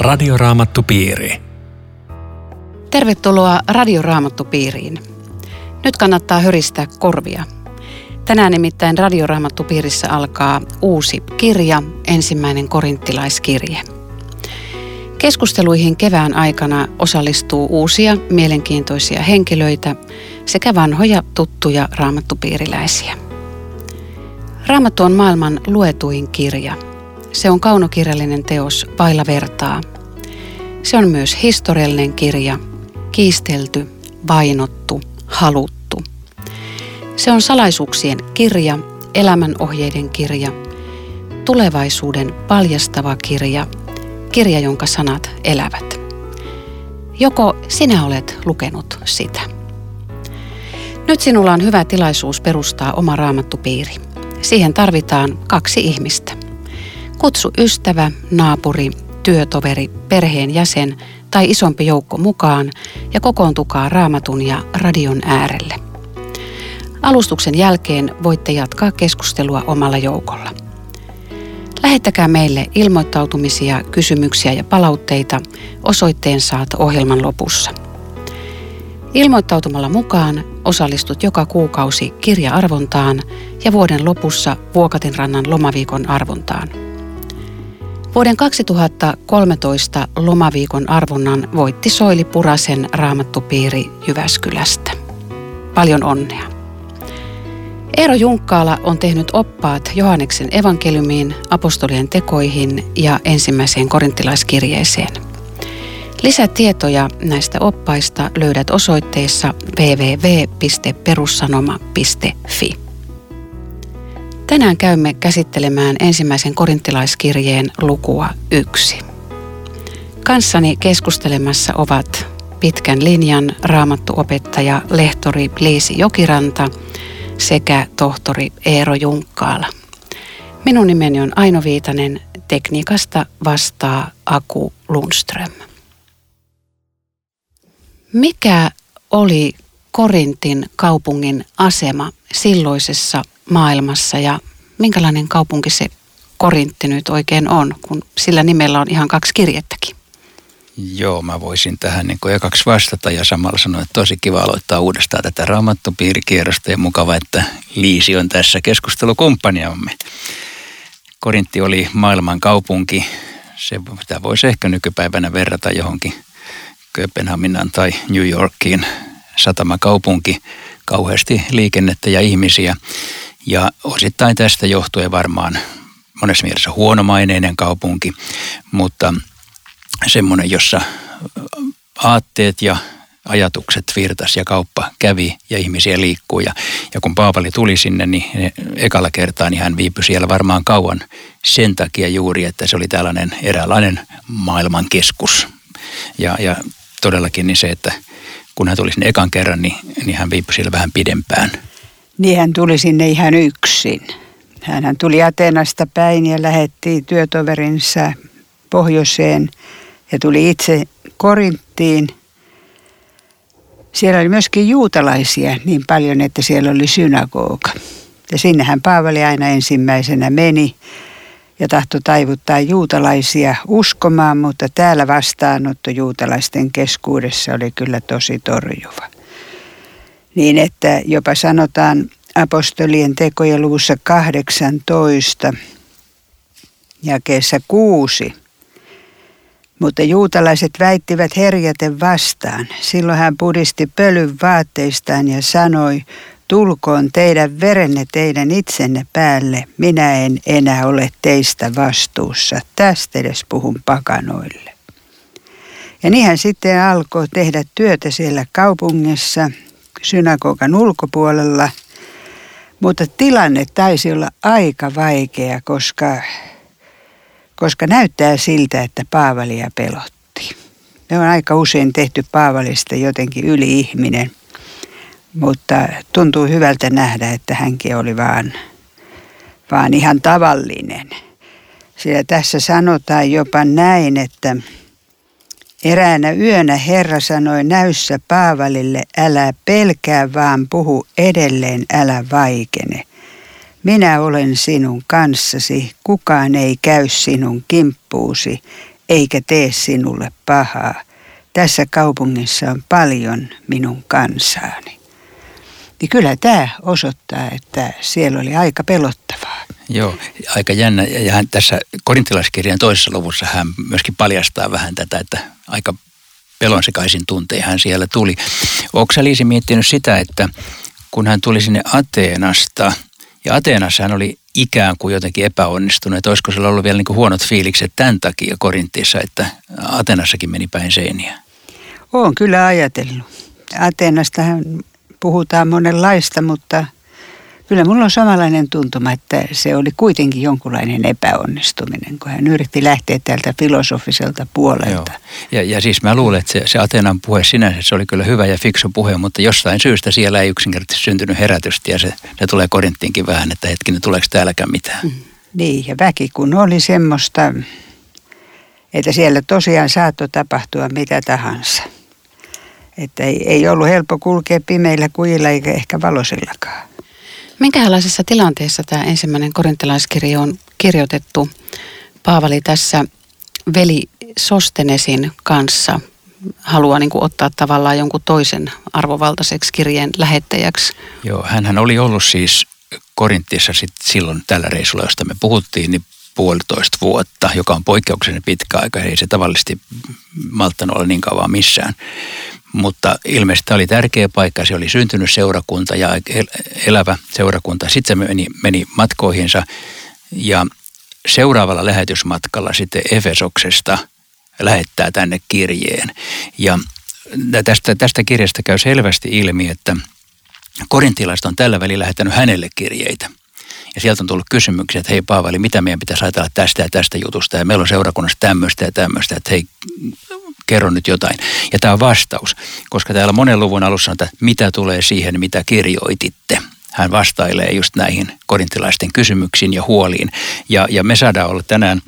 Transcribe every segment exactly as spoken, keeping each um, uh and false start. Radioraamattupiiri. Tervetuloa Radioraamattupiiriin. Nyt kannattaa höristää korvia. Tänään nimittäin Radioraamattupiirissä alkaa uusi kirja, ensimmäinen korinttilaiskirje. Keskusteluihin kevään aikana osallistuu uusia mielenkiintoisia henkilöitä sekä vanhoja tuttuja raamattupiiriläisiä. Raamattu on maailman luetuin kirja. Se on kaunokirjallinen teos vailla vertaa. Se on myös historiallinen kirja, kiistelty, vainottu, haluttu. Se on salaisuuksien kirja, elämänohjeiden kirja, tulevaisuuden paljastava kirja, kirja, jonka sanat elävät. Joko sinä olet lukenut sitä? Nyt sinulla on hyvä tilaisuus perustaa oma raamattupiiri. Siihen tarvitaan kaksi ihmistä. Kutsu ystävä, naapuri, työtoveri, perheenjäsen tai isompi joukko mukaan ja kokoontukaa Raamatun ja radion äärelle. Alustuksen jälkeen voitte jatkaa keskustelua omalla joukolla. Lähettäkää meille ilmoittautumisia, kysymyksiä ja palautteita. Osoitteen saat ohjelman lopussa. Ilmoittautumalla mukaan osallistut joka kuukausi kirja-arvontaan ja vuoden lopussa Vuokatinrannan lomaviikon arvontaan. Vuoden kaksituhattakolmetoista lomaviikon arvonnan voitti Soili Purasen raamattupiiri Jyväskylästä. Paljon onnea! Eero Junkkaala on tehnyt oppaat Johanneksen evankeliumiin, apostolien tekoihin ja ensimmäiseen korinttilaiskirjeeseen. Lisätietoja näistä oppaista löydät osoitteessa double-u double-u double-u piste perussanoma piste fi. Tänään käymme käsittelemään ensimmäisen korinttilaiskirjeen lukua yksi. Kanssani keskustelemassa ovat pitkän linjan raamattuopettaja lehtori Liisi Jokiranta sekä tohtori Eero Junkkaala. Minun nimeni on Aino Viitanen, tekniikasta vastaa Aku Lundström. Mikä oli Korintin kaupungin asema silloisessa maailmassa ja minkälainen kaupunki se Korintti nyt oikein on, kun sillä nimellä on ihan kaksi kirjettäkin? Joo, mä voisin tähän niin kuin ekaksi vastata ja samalla sanoa, että tosi kiva aloittaa uudestaan tätä raamattupiirikierrosta ja mukava, että Liisi on tässä keskustelukumppaniamme. Korintti oli maailman kaupunki. Se, sitä voisi ehkä nykypäivänä verrata johonkin Köpenhaminan tai New Yorkiin. Satamakaupunki, kauheasti liikennettä ja ihmisiä. Ja osittain tästä johtuen varmaan monessa mielessä huonomaineinen kaupunki, mutta semmoinen, jossa aatteet ja ajatukset virtas ja kauppa kävi ja ihmisiä liikkuu. Ja, ja kun Paavali tuli sinne, niin ekalla kertaa niin hän viipyi siellä varmaan kauan sen takia juuri, että se oli tällainen eräänlainen maailmankeskus. Ja, ja todellakin niin se, että kun hän tuli sinne ekan kerran, niin, niin hän viipyi siellä vähän pidempään. Niin hän tuli sinne ihan yksin. Hänhän tuli Ateenasta päin ja lähetti työtoverinsa pohjoiseen ja tuli itse Korinttiin. Siellä oli myöskin juutalaisia niin paljon, että siellä oli synagoga. Ja sinnehän Paavali aina ensimmäisenä meni ja tahtoi taivuttaa juutalaisia uskomaan, mutta täällä vastaanotto juutalaisten keskuudessa oli kyllä tosi torjuva. Niin että jopa sanotaan apostolien tekojen luvussa kahdeksantoista jakeessa kuusi. Mutta juutalaiset väittivät herjaten vastaan. Silloin hän pudisti pölyn vaatteistaan ja sanoi, tulkoon teidän verenne teidän itsenne päälle, minä en enää ole teistä vastuussa. Tästä edes puhun pakanoille. Ja niin hän sitten alkoi tehdä työtä siellä kaupungissa, synagogan ulkopuolella. Mutta tilanne taisi olla aika vaikea, koska, koska näyttää siltä, että Paavalia pelotti. Me on aika usein tehty Paavalista jotenkin yli-ihminen, mutta tuntuu hyvältä nähdä, että hänkin oli vaan, vaan ihan tavallinen. Sillä tässä sanotaan jopa näin, että eräänä yönä Herra sanoi näyssä Paavalille, älä pelkää vaan puhu edelleen, älä vaikene. Minä olen sinun kanssasi, kukaan ei käy sinun kimppuusi, eikä tee sinulle pahaa. Tässä kaupungissa on paljon minun kansaani. Niin kyllä tämä osoittaa, että siellä oli aika pelottavaa. Joo, aika jännä. Ja hän tässä korintilaiskirjan toisessa luvussa hän myöskin paljastaa vähän tätä, että aika pelonsekaisin tunteja hän siellä tuli. Oletko sä, Liisi, miettinyt sitä, että kun hän tuli sinne Ateenasta, ja Ateenassa hän oli ikään kuin jotenkin epäonnistunut, että olisiko sillä ollut vielä niin kuin huonot fiilikset tämän takia Korintissa, että Ateenassakin meni päin seiniä? Olen kyllä ajatellut. Ateenastahan puhutaan monenlaista, mutta kyllä minulla on samanlainen tuntuma, että se oli kuitenkin jonkunlainen epäonnistuminen, kun hän yritti lähteä tältä filosofiselta puolelta. Ja, ja siis mä luulen, että se, se Ateenan puhe sinänsä, se oli kyllä hyvä ja fiksu puhe, mutta jostain syystä siellä ei yksinkertaisesti syntynyt herätystä ja se, se tulee Korinttiinkin vähän, että hetkinen, tuleeko täälläkään mitään. Mm. Niin, ja väki kun oli semmoista, että siellä tosiaan saattoi tapahtua mitä tahansa. Että ei, ei ollut helppo kulkea pimeillä kujilla eikä ehkä valoisillakaan. Minkälaisessa tilanteessa tämä ensimmäinen korintilaiskirja on kirjoitettu? Paavali tässä veli Sostenesin kanssa haluaa niin kuin ottaa tavallaan jonkun toisen arvovaltaiseksi kirjeen lähettäjäksi. Joo, hänhän oli ollut siis Korintissa sit silloin tällä reisulla, josta me puhuttiin, niin puolitoista vuotta, joka on poikkeuksellinen pitkä aika. Ei se tavallisesti malttanut olla niin kauan missään. Mutta ilmeisesti tämä oli tärkeä paikka, se oli syntynyt seurakunta ja elävä seurakunta. Sitten se meni, meni matkoihinsa ja seuraavalla lähetysmatkalla sitten Efesoksesta lähettää tänne kirjeen. Ja tästä, tästä kirjasta käy selvästi ilmi, että korintilaiset on tällä välillä lähettänyt hänelle kirjeitä. Ja sieltä on tullut kysymyksiä, että hei Paavali, mitä meidän pitäisi ajatella tästä ja tästä jutusta ja meillä on seurakunnassa tämmöistä ja tämmöistä, että hei, kerro nyt jotain. Ja tämä on vastaus, koska täällä monen luvun alussa on, että mitä tulee siihen, mitä kirjoititte. Hän vastailee just näihin korintilaisten kysymyksiin ja huoliin. Ja, ja me saadaan olla tänään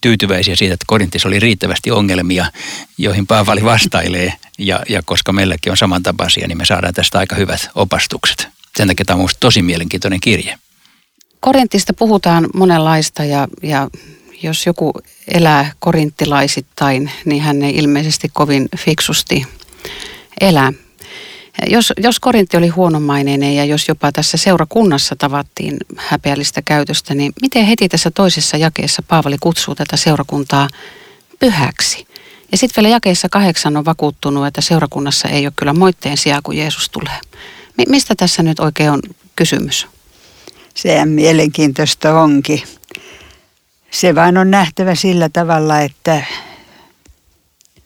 tyytyväisiä siitä, että Korintissa oli riittävästi ongelmia, joihin Paavali vastailee. Ja, ja koska meilläkin on samantapaisia, niin me saadaan tästä aika hyvät opastukset. Sen takia tämä on minusta tosi mielenkiintoinen kirje. Korintista puhutaan monenlaista ja... ja... Jos joku elää korinttilaisittain, niin hän ei ilmeisesti kovin fiksusti elä. Jos, jos Korintti oli huonomaineinen ja jos jopa tässä seurakunnassa tavattiin häpeällistä käytöstä, niin miten heti tässä toisessa jakeessa Paavali kutsuu tätä seurakuntaa pyhäksi? Ja sitten vielä jakeessa kahdeksan on vakuuttunut, että seurakunnassa ei ole kyllä moitteen sijaa, kun Jeesus tulee. Mi- mistä tässä nyt oikein on kysymys? Sehän mielenkiintoista onkin. Se vaan on nähtävä sillä tavalla, että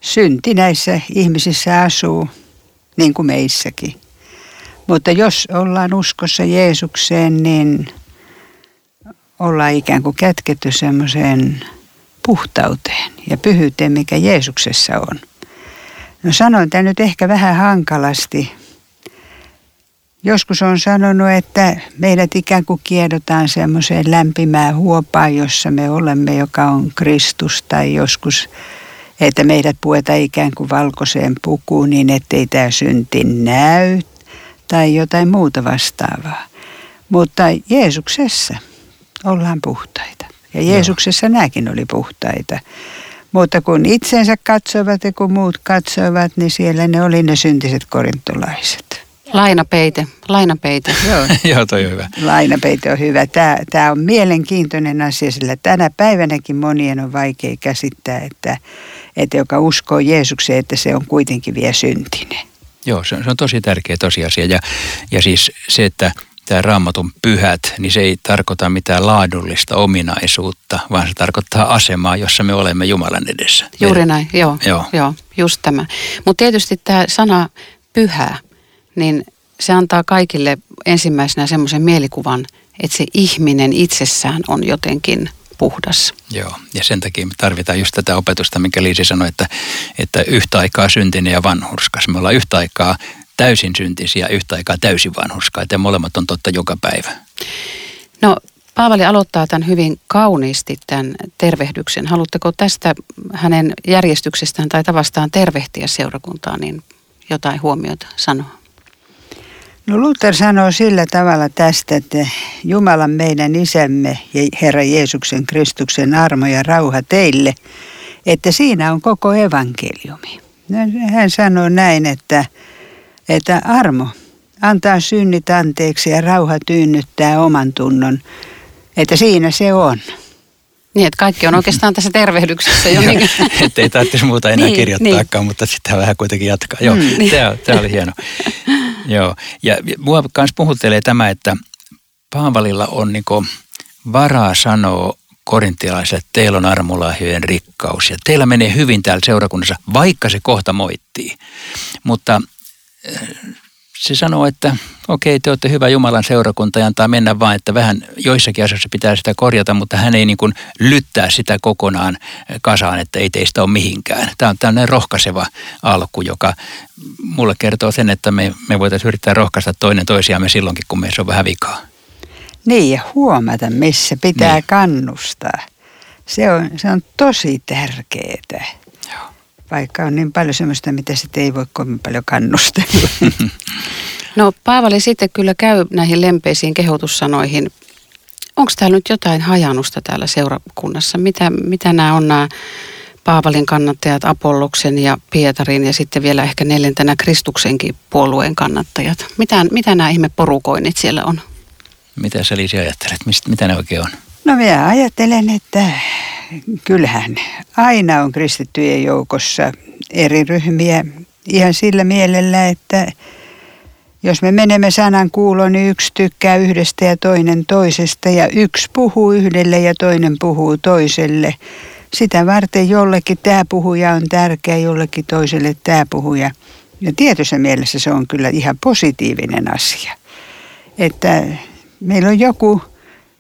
synti näissä ihmisissä asuu, niin kuin meissäkin. Mutta jos ollaan uskossa Jeesukseen, niin ollaan ikään kuin kätketty semmoiseen puhtauteen ja pyhyyteen, mikä Jeesuksessa on. No sanoin tämän nyt ehkä vähän hankalasti. Joskus on sanonut, että meidät ikään kuin kiedotaan semmoiseen lämpimään huopaan, jossa me olemme, joka on Kristus, tai joskus, että meidät puetaan ikään kuin valkoiseen pukuun niin, ettei tämä synti näy, tai jotain muuta vastaavaa. Mutta Jeesuksessa ollaan puhtaita, ja Jeesuksessa Joo. nämäkin oli puhtaita. Mutta kun itsensä katsoivat ja kun muut katsoivat, niin siellä ne oli ne syntiset korintolaiset. Lainapeite, lainapeite. Joo, Joo toi on hyvä. Lainapeite on hyvä. Tämä, tämä on mielenkiintoinen asia, sillä tänä päivänäkin monien on vaikea käsittää, että, että joka uskoo Jeesukseen, että se on kuitenkin vielä syntinen. Joo, se on, se on tosi tärkeä tosiasia. Ja, ja siis se, että tämä Raamatun pyhät, niin se ei tarkoita mitään laadullista ominaisuutta, vaan se tarkoittaa asemaa, jossa me olemme Jumalan edessä. Juuri näin, joo, joo. joo just tämä. Mutta tietysti tämä sana pyhä, niin se antaa kaikille ensimmäisenä semmoisen mielikuvan, että se ihminen itsessään on jotenkin puhdas. Joo, ja sen takia me tarvitaan just tätä opetusta, minkä Liisi sanoi, että, että yhtä aikaa syntinen ja vanhurskas. Me ollaan yhtä aikaa täysin syntisiä ja yhtä aikaa täysin vanhurskaita, ja molemmat on totta joka päivä. No, Paavali aloittaa tämän hyvin kauniisti, tämän tervehdyksen. Haluatteko tästä hänen järjestyksestään tai tavastaan tervehtiä seurakuntaa, niin jotain huomiota sanoa? No Luther sanoo sillä tavalla tästä, että Jumalan meidän isämme ja Herra Jeesuksen Kristuksen armo ja rauha teille, että siinä on koko evankeliumi. Hän sanoi näin, että, että armo antaa synnit anteeksi ja rauha tyynnyttää oman tunnon, että siinä se on. Niin, että kaikki on oikeastaan tässä tervehdyksessä jo. Joo, ettei tarvitsisi muuta enää niin, kirjoittaakaan, niin. Mutta sitä vähän kuitenkin jatkaa. Joo, mm, niin. tämä, tämä oli hieno. Joo, ja minua kanssa puhuttelee tämä, että Paavalilla on niin kuin varaa sanoa korinttilaisille, että teillä on armolahjojen rikkaus. Ja teillä menee hyvin täällä seurakunnassa, vaikka se kohta moittii. Mutta se sanoo, että okei, te olette hyvä Jumalan seurakunta ja antaa mennä vaan, että vähän joissakin asioissa pitää sitä korjata, mutta hän ei niin kuin lyttää sitä kokonaan kasaan, että ei teistä ole mihinkään. Tämä on tämmöinen rohkaiseva alku, joka mulle kertoo sen, että me, me voitaisiin yrittää rohkaista toinen toisiamme silloinkin, kun meissä on vähän vikaa. Niin, ja huomata, missä pitää niin. kannustaa. Se on, se on tosi tärkeää. Joo. Vaikka on niin paljon semmoista, mitä sitten ei voi kovin paljon kannustella. No Paavali sitten kyllä käy näihin lempeisiin kehotussanoihin. Onko täällä nyt jotain hajannusta täällä seurakunnassa? Mitä, mitä nämä on nämä Paavalin kannattajat, Apolloksen ja Pietarin ja sitten vielä ehkä neljäntenä Kristuksenkin puolueen kannattajat? Mitä, mitä nämä ihme porukoinnit siellä on? Mitä sä Liisi ajattelet? Mist, mitä ne oikein on? No minä ajattelen, että kyllähän aina on kristittyjen joukossa eri ryhmiä ihan sillä mielellä, että jos me menemme sanan kuuloon, niin yksi tykkää yhdestä ja toinen toisesta ja yksi puhuu yhdelle ja toinen puhuu toiselle. Sitä varten jollekin tämä puhuja on tärkeä, jollekin toiselle tämä puhuja. Ja tietyssä mielessä se on kyllä ihan positiivinen asia, että meillä on joku,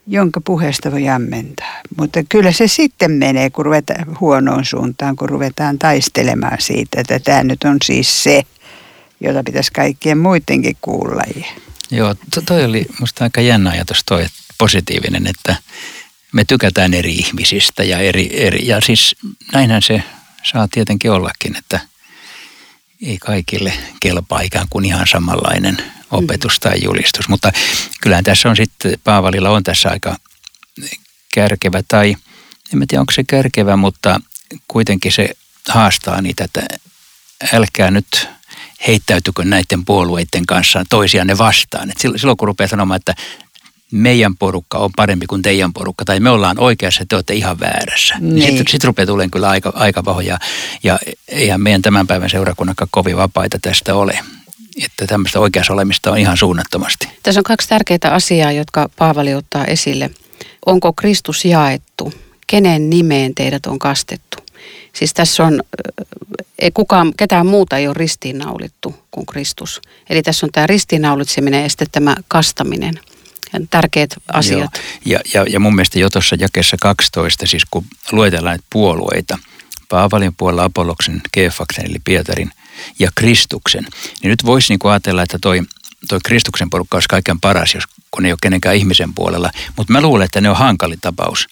jonka puheesta voi ammentaa. Mutta kyllä se sitten menee, kun ruvetaan huonoon suuntaan, kun ruvetaan taistelemaan siitä, että tämä nyt on siis se, jota pitäisi kaikkien muidenkin kuulla. Joo, to, toi oli musta aika jännä ajatus toi, että positiivinen, että me tykätään eri ihmisistä ja eri, eri, ja siis näinhän se saa tietenkin ollakin, että ei kaikille kelpaa ikään kuin ihan samanlainen opetus tai julistus, mutta kyllähän tässä on sitten, Paavalilla on tässä aika kärkevä tai en tiedä onko se kärkevä, mutta kuitenkin se haastaa niitä, että älkää nyt heittäytykö näiden puolueiden kanssa toisianne vastaan. Et silloin kun rupeaa sanomaan, että meidän porukka on parempi kuin teidän porukka tai me ollaan oikeassa ja te olette ihan väärässä. Niin. Sitten sit rupeaa tulemaan kyllä aika, aika pahoja ja eihän meidän tämän päivän seurakunnankaan kovin vapaita tästä ole. Että tämmöistä oikeassa olemista on ihan suunnattomasti. Tässä on kaksi tärkeää asiaa, jotka Paavali ottaa esille. Onko Kristus jaettu? Kenen nimeen teidät on kastettu? Siis tässä on, ei kukaan, ketään muuta ei ole ristiinnaulittu kuin Kristus. Eli tässä on tämä ristiinnaulitseminen ja sitten tämä kastaminen. Tärkeät asiat. Ja, ja, ja mun mielestä jo tuossa jakeessa kaksitoista, siis kun luetellaan puolueita, Paavalin puolella Apolloksen, Keefaksen eli Pietarin ja Kristuksen, niin nyt voisi niinku ajatella, että toi, toi Kristuksen porukka olisi kaiken paras, jos, kun ei ole kenenkään ihmisen puolella. Mutta mä luulen, että ne on hankali tapaus.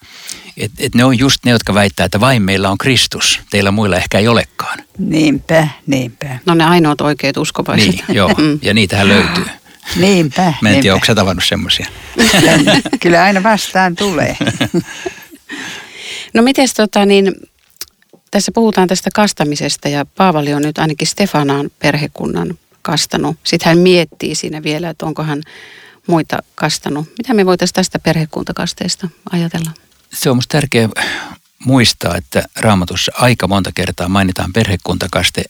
Et, et ne on just ne, jotka väittää, että vain meillä on Kristus, teillä muilla ehkä ei olekaan. Niinpä, niinpä. No ne ainoat oikeat uskovaiset. Niin, joo, ja niitähän löytyy. Niinpä. Mä en tiedä, niinpä. Onko sä tavannut semmoisia? Kyllä, kyllä aina vastaan tulee. No mites tota niin, tässä puhutaan tästä kastamisesta ja Paavali on nyt ainakin Stefanaan perhekunnan kastanut. Sitten hän miettii siinä vielä, että onko hän muita kastanut. Mitä me voitaisiin tästä perhekuntakasteesta ajatella? Se on musta tärkeää muistaa, että Raamatussa aika monta kertaa mainitaan perhekuntakaste,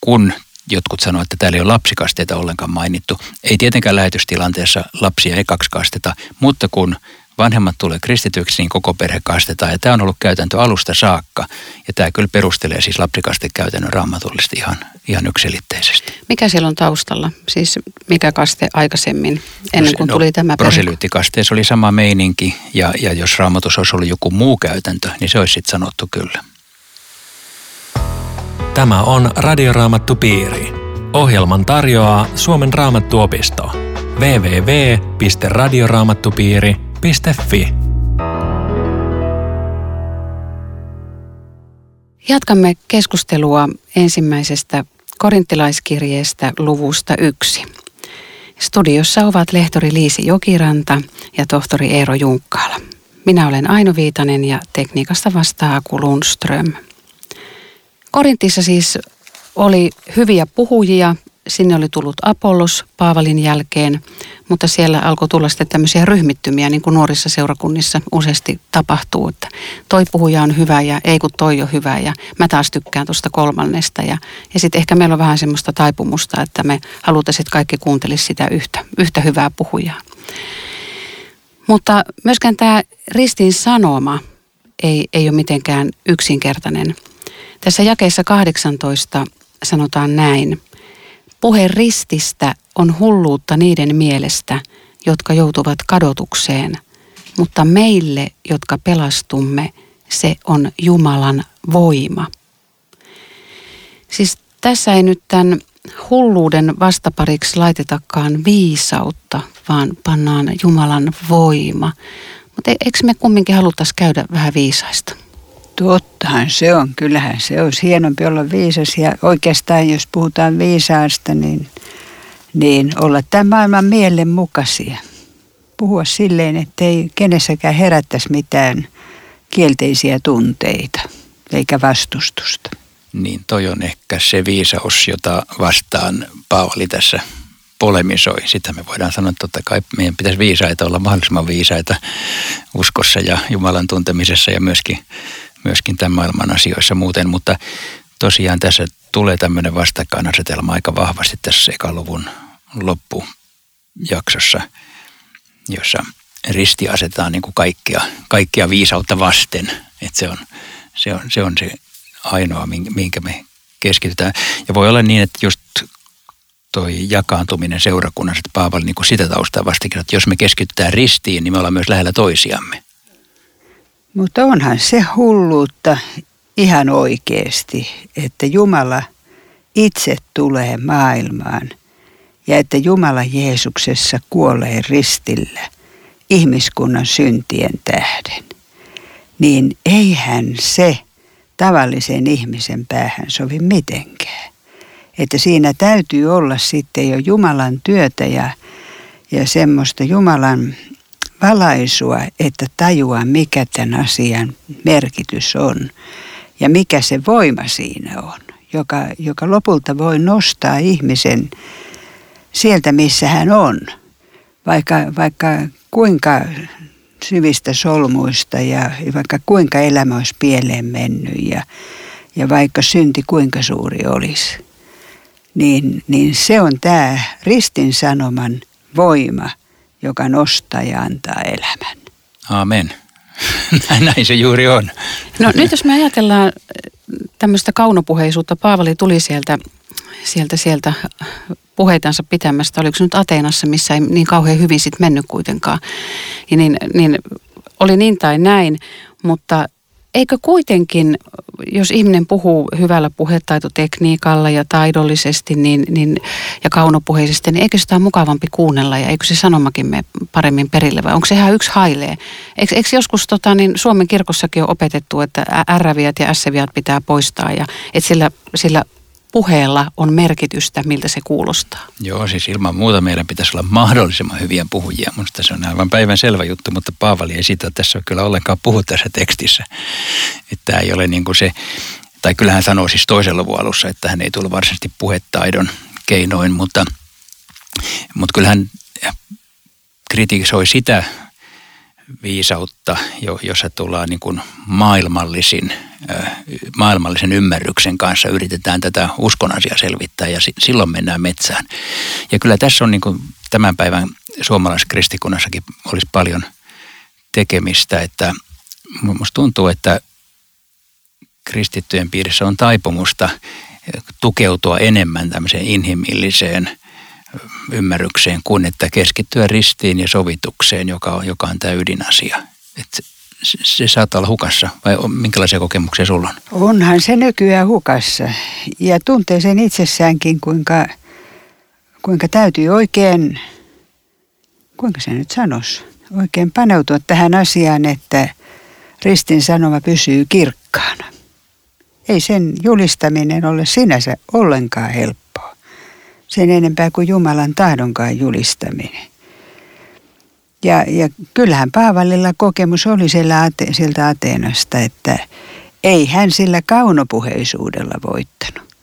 kun jotkut sanoo, että täällä ei ole lapsikasteita ollenkaan mainittu. Ei tietenkään lähetystilanteessa lapsia ei kaksikasteta, mutta kun vanhemmat tulee kristityksi, niin koko perhe kastetaan. Ja tämä on ollut käytäntö alusta saakka. Ja tämä kyllä perustelee siis lapsikastekäytännön raamatullisesti ihan, ihan yksiselitteisesti. Mikä siellä on taustalla? Siis mikä kaste aikaisemmin, ennen no, kuin tuli no, tämä perhe? Proselyyttikasteessa oli sama meininki. Ja, ja jos raamatussa olisi ollut joku muu käytäntö, niin se olisi sitten sanottu kyllä. Tämä on Radioraamattupiiri. Ohjelman tarjoaa Suomen Raamattuopisto. double-u double-u double-u piste radioraamattupiiri piste fi. Jatkamme keskustelua ensimmäisestä korinttilaiskirjeestä luvusta yksi. Studiossa ovat lehtori Liisi Jokiranta ja tohtori Eero Junkkaala. Minä olen Aino Viitanen ja tekniikasta vastaa Aku Lundström. Korintissa siis oli hyviä puhujia. Sinne oli tullut Apollos Paavalin jälkeen, mutta siellä alkoi tulla sitten tämmöisiä ryhmittymiä, niin kuin nuorissa seurakunnissa useasti tapahtuu, että toi puhuja on hyvä ja ei kun toi on hyvä ja mä taas tykkään tuosta kolmannesta. Ja, ja sitten ehkä meillä on vähän semmoista taipumusta, että me halutaan, että kaikki kuuntelisi sitä yhtä, yhtä hyvää puhujaa. Mutta myöskään tämä ristin sanoma ei, ei ole mitenkään yksinkertainen. Tässä jakeessa kahdeksantoista sanotaan näin. Puhe rististä on hulluutta niiden mielestä, jotka joutuvat kadotukseen, mutta meille, jotka pelastumme, se on Jumalan voima. Siis tässä ei nyt tämän hulluuden vastapariksi laitetakaan viisautta, vaan pannaan Jumalan voima. Mutta eikö me kumminkin haluttaisi käydä vähän viisaista? Tottahan se on. Kyllähän se olisi hienompi olla viisas. Ja oikeastaan, jos puhutaan viisaasta, niin, niin olla tämän maailman mielenmukaisia. Puhua silleen, ettei kenessäkään herättäisi mitään kielteisiä tunteita eikä vastustusta. Niin, toi on ehkä se viisaus, jota vastaan Paavali tässä polemisoi. Sitä me voidaan sanoa, että totta kai meidän pitäisi viisaita olla, mahdollisimman viisaita uskossa ja Jumalan tuntemisessa ja myöskin myöskin tämän maailman asioissa muuten, mutta tosiaan tässä tulee tämmöinen vastakkainasetelma aika vahvasti tässä ekaluvun loppujaksossa, jossa risti asetetaan niin kuin kaikkia, kaikkia viisautta vasten. Että se on, se on, se on se ainoa, minkä me keskitytään. Ja voi olla niin, että just toi jakaantuminen seurakunnassa, että Paavali niin kuin sitä taustaa vastikin, että jos me keskitytään ristiin, niin me ollaan myös lähellä toisiamme. Mutta onhan se hulluutta ihan oikeasti, että Jumala itse tulee maailmaan ja että Jumala Jeesuksessa kuolee ristillä ihmiskunnan syntien tähden. Niin eihän se tavallisen ihmisen päähän sovi mitenkään. Että siinä täytyy olla sitten jo Jumalan työtä ja, ja semmoista Jumalan valaisua, että tajua, mikä tämän asian merkitys on ja mikä se voima siinä on, joka, joka lopulta voi nostaa ihmisen sieltä, missä hän on, vaikka, vaikka kuinka syvistä solmuista ja vaikka kuinka elämä olisi pieleen mennyt ja, ja vaikka synti kuinka suuri olisi. Niin, niin se on tämä ristin sanoman voima, joka nostaa ja antaa elämän. Aamen. Näin se juuri on. No nyt jos me ajatellaan tämmöistä kaunopuheisuutta, Paavali tuli sieltä, sieltä, sieltä puheitansa pitämästä, oliko nyt Ateenassa, missä ei niin kauhean hyvin sit mennyt kuitenkaan. Ja niin, niin oli niin tai näin, mutta eikö kuitenkin, jos ihminen puhuu hyvällä puhetaitotekniikalla ja taidollisesti niin, niin, ja kaunopuheisesti, niin eikö sitä ole mukavampi kuunnella ja eikö se sanomakin mene paremmin perille vai onko se ihan yksi hailee? Eikö, eikö joskus tota, niin Suomen kirkossakin ole opetettu, että ärräviät ja ässäviät pitää poistaa ja että sillä, sillä puheella on merkitystä, miltä se kuulostaa? Joo, siis ilman muuta meidän pitäisi olla mahdollisimman hyviä puhujia. Minusta se on aivan päivänselvä juttu, mutta Paavali ei sitä tässä kyllä ollenkaan puhu tässä tekstissä. Että tämä ei ole niin kuin se, tai kyllähän sanoo siis toisen luvun alussa, että hän ei tullut varsinaisesti puhetaidon keinoin, mutta, mutta kyllähän kritisoi sitä viisautta, jossa tullaan niin kuin maailmallisin, maailmallisen ymmärryksen kanssa, yritetään tätä uskon asiaa selvittää ja silloin mennään metsään. Ja kyllä tässä on niin kuin tämän päivän suomalaiskristikunassakin olisi paljon tekemistä, että minusta tuntuu, että kristittyjen piirissä on taipumusta tukeutua enemmän tämmöiseen inhimilliseen ymmärrykseen kuin että keskittyä ristiin ja sovitukseen, joka on, joka on tämä ydinasia. Et se, se, se saattaa olla hukassa, vai on, minkälaisia kokemuksia sulla on? Onhan se nykyään hukassa ja tuntee sen itsessäänkin, kuinka, kuinka täytyy oikein, kuinka se nyt sanoisi, oikein paneutua tähän asiaan, että ristin sanoma pysyy kirkkaana. Ei sen julistaminen ole sinänsä ollenkaan helppoa. Sen enempää kuin Jumalan tahdonkaan julistaminen. Ja, ja kyllähän Paavalilla kokemus oli siellä Ate, sieltä Ateenasta, että, Ei hän sillä kaunopuheisuudella voittanut.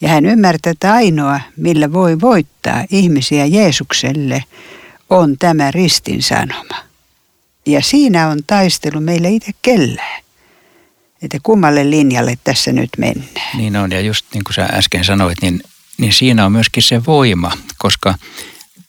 Ja hän ymmärtää, että ainoa, millä voi voittaa ihmisiä Jeesukselle, on tämä ristin sanoma. Ja siinä on taistelu meillä itse kellään. Että kummalle linjalle tässä nyt mennään. Niin on, ja just niin kuin sä äsken sanoit, niin, niin siinä on myöskin se voima, koska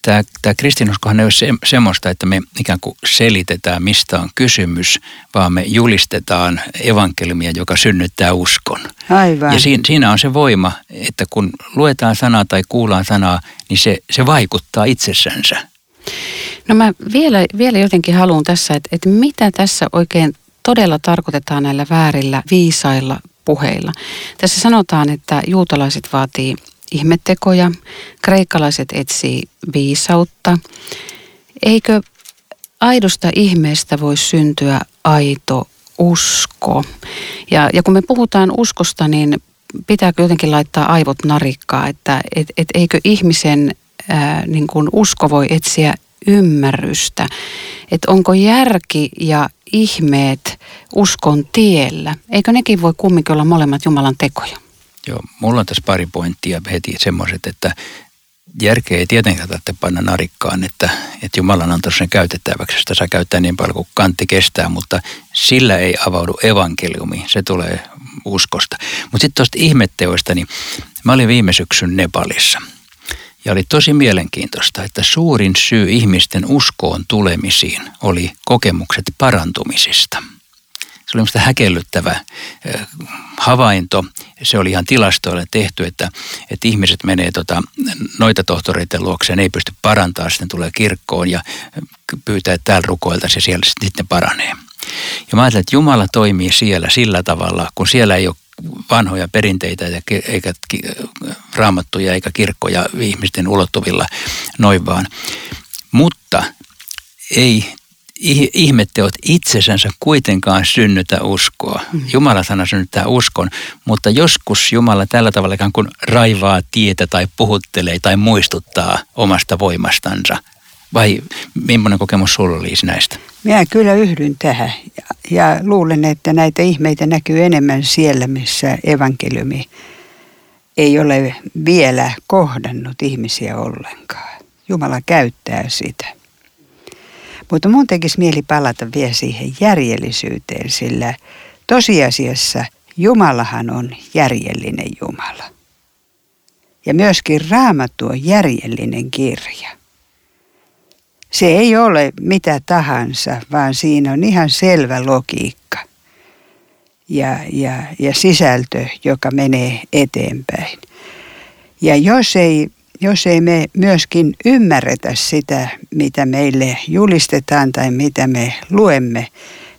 tämä, tämä kristinuskohan ei ole se, semmoista, että me ikään kuin selitetään, mistä on kysymys, vaan me julistetaan evankeliumia, joka synnyttää uskon. Aivan. Ja siinä, siinä on se voima, että kun luetaan sanaa tai kuullaan sanaa, niin se, se vaikuttaa itsessänsä. No mä vielä, vielä jotenkin haluan tässä, että, että mitä tässä oikein todella tarkoitetaan näillä väärillä viisailla puheilla. Tässä sanotaan, että juutalaiset vaatii ihmettekoja, kreikkalaiset etsii viisautta. Eikö aidosta ihmeestä voi syntyä aito usko? Ja, ja kun me puhutaan uskosta, niin pitääkö jotenkin laittaa aivot narikkaa, että et, et eikö ihmisen ää, niin kuin usko voi etsiä ymmärrystä, että onko järki ja ihmeet uskon tiellä. Eikö nekin voi kumminkin olla molemmat Jumalan tekoja? Joo, mulla on tässä pari pointtia heti semmoiset, että järkeä ei tietenkään tarvitse panna narikkaan, että, että Jumala on antanut sen käytettäväksi, sitä saa käyttää niin paljon kuin kantti kestää, mutta sillä ei avaudu evankeliumi, se tulee uskosta. Mutta sitten tuosta ihmetteoista, niin mä olin viime syksyn Nepalissa. Ja oli tosi mielenkiintoista, että suurin syy ihmisten uskoon tulemisiin oli kokemukset parantumisista. Se oli minusta häkellyttävä havainto. Se oli ihan tilastoilla tehty, että, että ihmiset menee tota, noita tohtoreiden luokseen, ei pysty parantamaan, sitten tulee kirkkoon ja pyytää, että täällä rukoiltaisiin ja siellä sitten paranee. Ja mä ajattelin, että Jumala toimii siellä sillä tavalla, kun siellä ei ole vanhoja perinteitä eikä raamattuja eikä kirkkoja ihmisten ulottuvilla noin vaan. Mutta ei ihmetteot itsesänsä kuitenkaan synnytä uskoa. Jumala sana synnyttää uskon, mutta joskus Jumala tällä tavalla ikään kuin raivaa tietä tai puhuttelee tai muistuttaa omasta voimastansa. Vai millainen kokemus sulla oli näistä? Minä kyllä yhdyn tähän ja, ja luulen, että näitä ihmeitä näkyy enemmän siellä, missä evankeliumi ei ole vielä kohdannut ihmisiä ollenkaan. Jumala käyttää sitä. Mutta minun tekisi mieli palata vielä siihen järjellisyyteen, sillä tosiasiassa Jumalahan on järjellinen Jumala. Ja myöskin Raamattu on järjellinen kirja. Se ei ole mitä tahansa, vaan siinä on ihan selvä logiikka ja, ja, ja sisältö, joka menee eteenpäin. Ja jos ei, jos ei me myöskin ymmärretä sitä, mitä meille julistetaan tai mitä me luemme,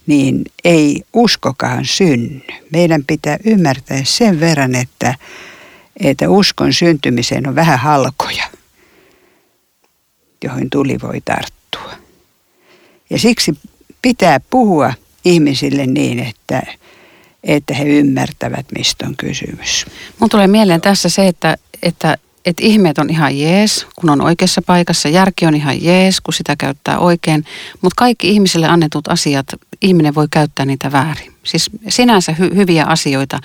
niin ei uskokaan synny. Meidän pitää ymmärtää sen verran, että, että uskon syntymiseen on vähän halkoja, johon tuli voi tarttua. Ja siksi pitää puhua ihmisille niin, että, että he ymmärtävät, mistä on kysymys. Mun tulee mieleen tässä se, että, että, että ihmeet on ihan jees, kun on oikeassa paikassa. Järki on ihan jees, kun sitä käyttää oikein. Mutta kaikki ihmisille annetut asiat, ihminen voi käyttää niitä väärin. Siis sinänsä hy- hyviä asioita.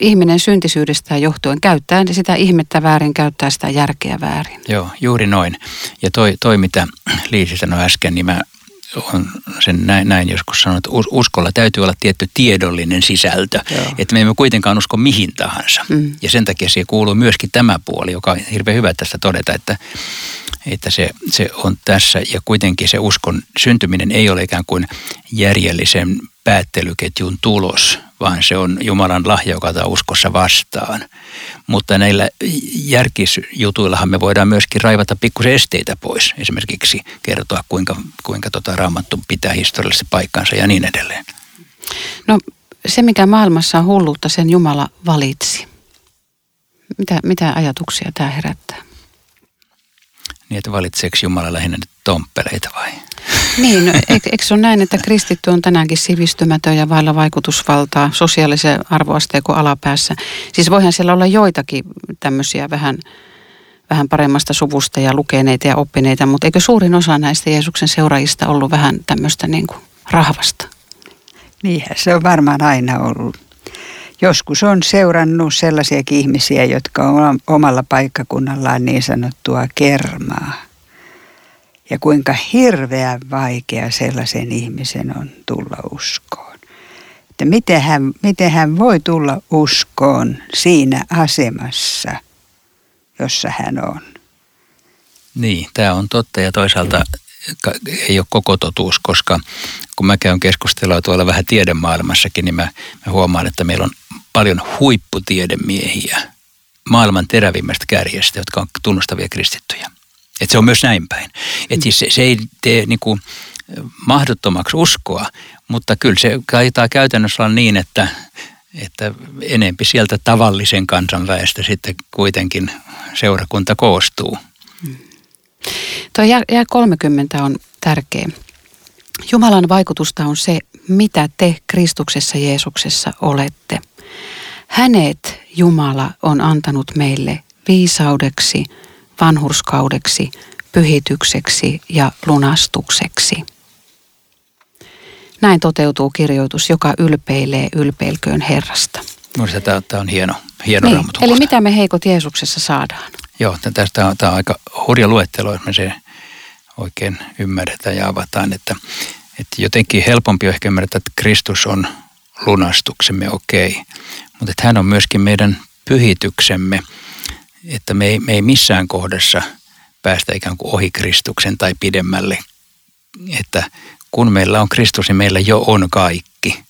Ihminen syntisyydestään johtuen käyttää sitä ihmettä väärin, käyttää sitä järkeä väärin. Joo, juuri noin. Ja toi, toi mitä Liisi sanoi äsken, niin mä olen sen näin, näin joskus sanonut, että uskolla täytyy olla tietty tiedollinen sisältö. Joo. Että me emme kuitenkaan usko mihin tahansa. Mm. Ja sen takia siihen kuuluu myöskin tämä puoli, joka on hirveän hyvä tästä todeta, että, että se, se on tässä. Ja kuitenkin se uskon syntyminen ei ole ikään kuin järjellisen päättelyketjun tulos, vaan se on Jumalan lahja, joka ottaa uskossa vastaan. Mutta näillä järkisjutuillahan me voidaan myöskin raivata pikkusen esteitä pois. Esimerkiksi kertoa, kuinka, kuinka tota Raamattu pitää historiallisesti paikkansa ja niin edelleen. No se, mikä maailmassa on hulluutta, sen Jumala valitsi. Mitä, mitä ajatuksia tämä herättää? Niin, että valitseeko Jumala lähinnä nyt tomppeleita vai? Niin, no, eikö se ole näin, että kristitty on tänäänkin sivistymätön ja vailla vaikutusvaltaa sosiaalisen arvoasteikon alapäässä? Siis voihan siellä olla joitakin tämmöisiä vähän, vähän paremmasta suvusta ja lukeneita ja oppineita, mutta eikö suurin osa näistä Jeesuksen seuraajista ollut vähän tämmöistä niin kuin rahvasta? Niinhän se on varmaan aina ollut. Joskus on seurannut sellaisiakin ihmisiä, jotka on omalla paikkakunnallaan niin sanottua kermaa. Ja kuinka hirveän vaikea sellaisen ihmisen on tulla uskoon. Että miten hän, miten hän voi tulla uskoon siinä asemassa, jossa hän on. Niin, tämä on totta ja toisaalta ei ole koko totuus, koska kun mä käyn keskustelua tuolla vähän tiedemaailmassakin, niin mä, mä huomaan, että meillä on paljon huipputiedemiehiä maailman terävimmästä kärjestä, jotka on tunnustavia kristittyjä. Että se on myös näin päin. Että siis se, se ei tee niin kuin mahdottomaksi uskoa, mutta kyllä se taitaa käytännössä olla niin, että, että enempi sieltä tavallisen kansanväestä sitten kuitenkin seurakunta koostuu. Hmm. Tuo jää kolmekymmentä on tärkeä. Jumalan vaikutusta on se, mitä te Kristuksessa Jeesuksessa olette. Hänet Jumala on antanut meille viisaudeksi, vanhurskaudeksi, pyhitykseksi ja lunastukseksi. Näin toteutuu kirjoitus, joka ylpeilee ylpeilköön Herrasta. Minusta tämä on hieno, hieno niin, raamatun kohta. Eli mitä me heikot Jeesuksessa saadaan? Joo, tästä on, tämä on aika hurja luettelo, jos me se oikein ymmärretään ja avataan. Että, että jotenkin helpompi on ehkä ymmärtää, että Kristus on lunastuksemme, okei. Okay. Mutta että hän on myöskin meidän pyhityksemme, että me ei, me ei missään kohdassa päästä ikään kuin ohi Kristuksen tai pidemmälle. Että kun meillä on Kristus, niin meillä jo on kaikki.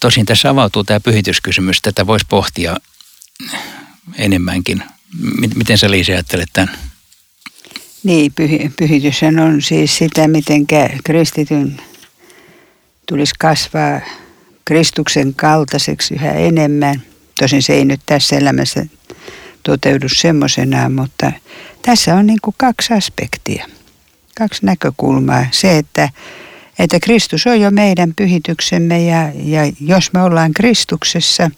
Tosin tässä avautuu tämä pyhityskysymys, tätä voisi pohtia enemmänkin. Miten sä, Liisi, ajattelet tämän? Niin, pyhi, pyhitys on siis sitä, miten kristityn tulisi kasvaa Kristuksen kaltaiseksi yhä enemmän. Tosin se ei nyt tässä elämässä toteudu semmoisenaan, mutta tässä on niin kuin kaksi aspektia, kaksi näkökulmaa. Se, että, että Kristus on jo meidän pyhityksemme ja, ja jos me ollaan Kristuksessa,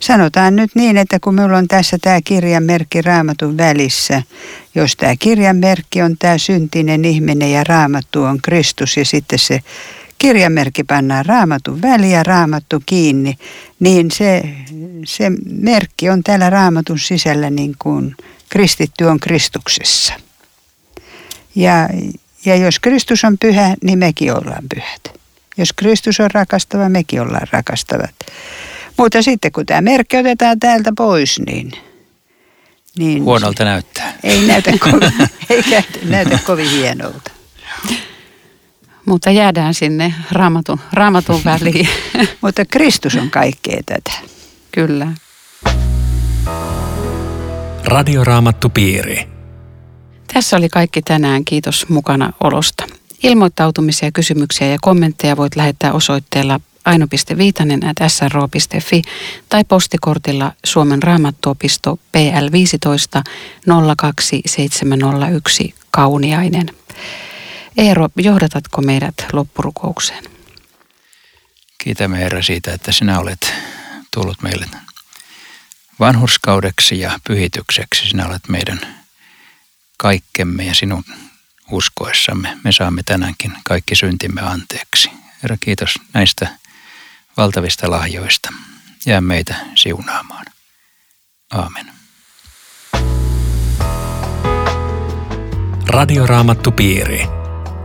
sanotaan nyt niin, että kun minulla on tässä tämä kirjanmerkki Raamatun välissä, jos tämä kirjanmerkki on tämä syntinen ihminen ja Raamattu on Kristus ja sitten se kirjanmerkki pannaan Raamatun väliin ja Raamattu kiinni, niin se, se merkki on täällä Raamatun sisällä niin kuin kristitty on Kristuksessa. Ja, ja jos Kristus on pyhä, niin mekin ollaan pyhät. Jos Kristus on rakastava, mekin ollaan rakastavat. Mutta sitten kun tämä merkki otetaan täältä pois, niin... niin huonolta näyttää. Ei näytä kovin, ei näytä, näytä kovin hienolta. Mutta jäädään sinne raamatun, raamatun väliin. Mutta Kristus on kaikkea tätä. Kyllä. Radioraamattupiiri. Tässä oli kaikki tänään. Kiitos mukana olosta. Ilmoittautumisia, kysymyksiä ja kommentteja voit lähettää osoitteella aino piste viitanen ät s r o piste f i tai postikortilla Suomen Raamattuopisto P L viisitoista nolla kaksi seitsemän nolla yksi Kauniainen. Eero, johdatatko meidät loppurukoukseen? Kiitämme Herra siitä, että sinä olet tullut meille vanhurskaudeksi ja pyhitykseksi. Sinä olet meidän kaikkemme ja sinun uskoessamme. Me saamme tänäänkin kaikki syntimme anteeksi. Herra, kiitos näistä valtavista lahjoista. Jää meitä siunaamaan. Aamen. Radioraamattupiiri.